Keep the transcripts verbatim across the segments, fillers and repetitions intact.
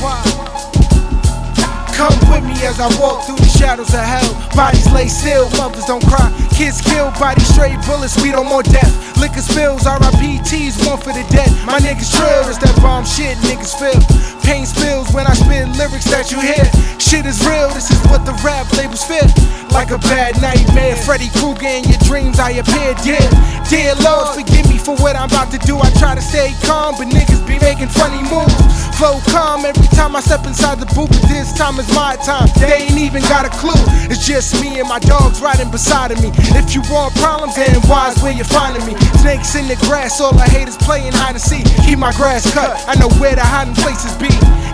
why. Come with me as I walk through the shadows of hell. Bodies lay still, mothers don't cry. Kids killed by these stray bullets, we don't want death. Liquor spills, R I P Ts, one for the dead. My niggas trill, it's that bomb shit niggas feel. Pain spills when I spit lyrics that you hear. Shit is real, this is what the rap labels fear. Like a bad nightmare, Freddy Krueger in your dreams I appeared, yeah. Dear Lord, forgive me for what I'm about to do. I try to stay calm, but niggas be making funny moves. Flow calm every time I step inside the booth, but this time it's my time, they ain't even got a clue. It's just me and my dogs riding beside of me. If you want problems, then why's where you're finding me? Snakes in the grass, all I hate is playing hide and seek. Keep my grass cut, I know where the hiding places be.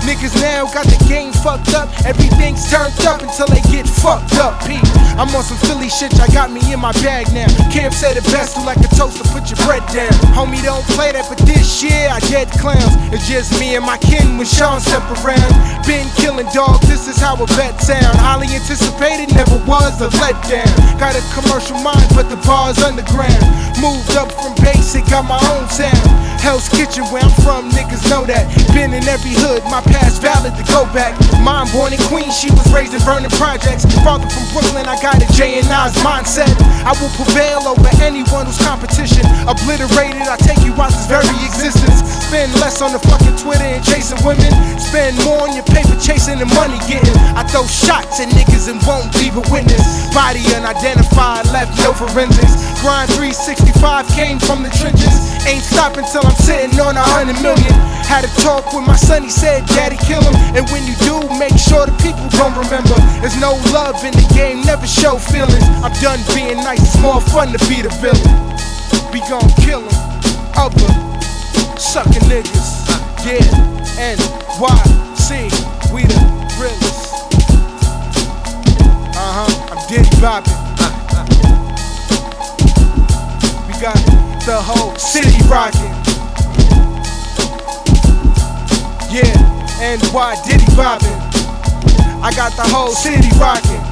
Niggas now got the game fucked up. Everything's turned up until they get fucked up, P. I'm on some Philly shit, y'all got me in my bag now. Camp said it best, do like a toaster, put your bread down. Homie, don't play that, but this year I dead clowns. It's just me and my kin when Sean step around. Been killing dogs, this is how a bet sound. Highly anticipated, never was a letdown. Got a commercial mind, but the bar's underground. Moved up from basic, got my own sound. Hell's Kitchen, where I'm from, niggas know that. Been in every hood, my past valid to go back. Mom born in Queens, she was raised in Vernon Projects. Father from Brooklyn, I got a J and I's mindset. I will prevail over anyone who's competition. Obliterated, I take you out this very existence. Spend less on the fucking Twitter and chasing women. Spend more on your paper chasing and money getting. I throw shots at niggas and won't leave a witness. Body unidentified, left no forensics. Grind three sixty-five came from the trenches. Ain't stopping till I'm sitting on a hundred million. Had a talk with my son, he said, Daddy, kill him. And when you do, make sure the people don't remember. There's no love in the game, never show feelings. I'm done being nice, it's more fun to be the villain. We gon' kill him, upper, suckin' niggas. Yeah, N Y C, we the realest. Uh-huh, I'm Diddy boppin'. We got the whole city rockin'. Yeah, N Y Diddy boppin'. I got the whole city rockin'.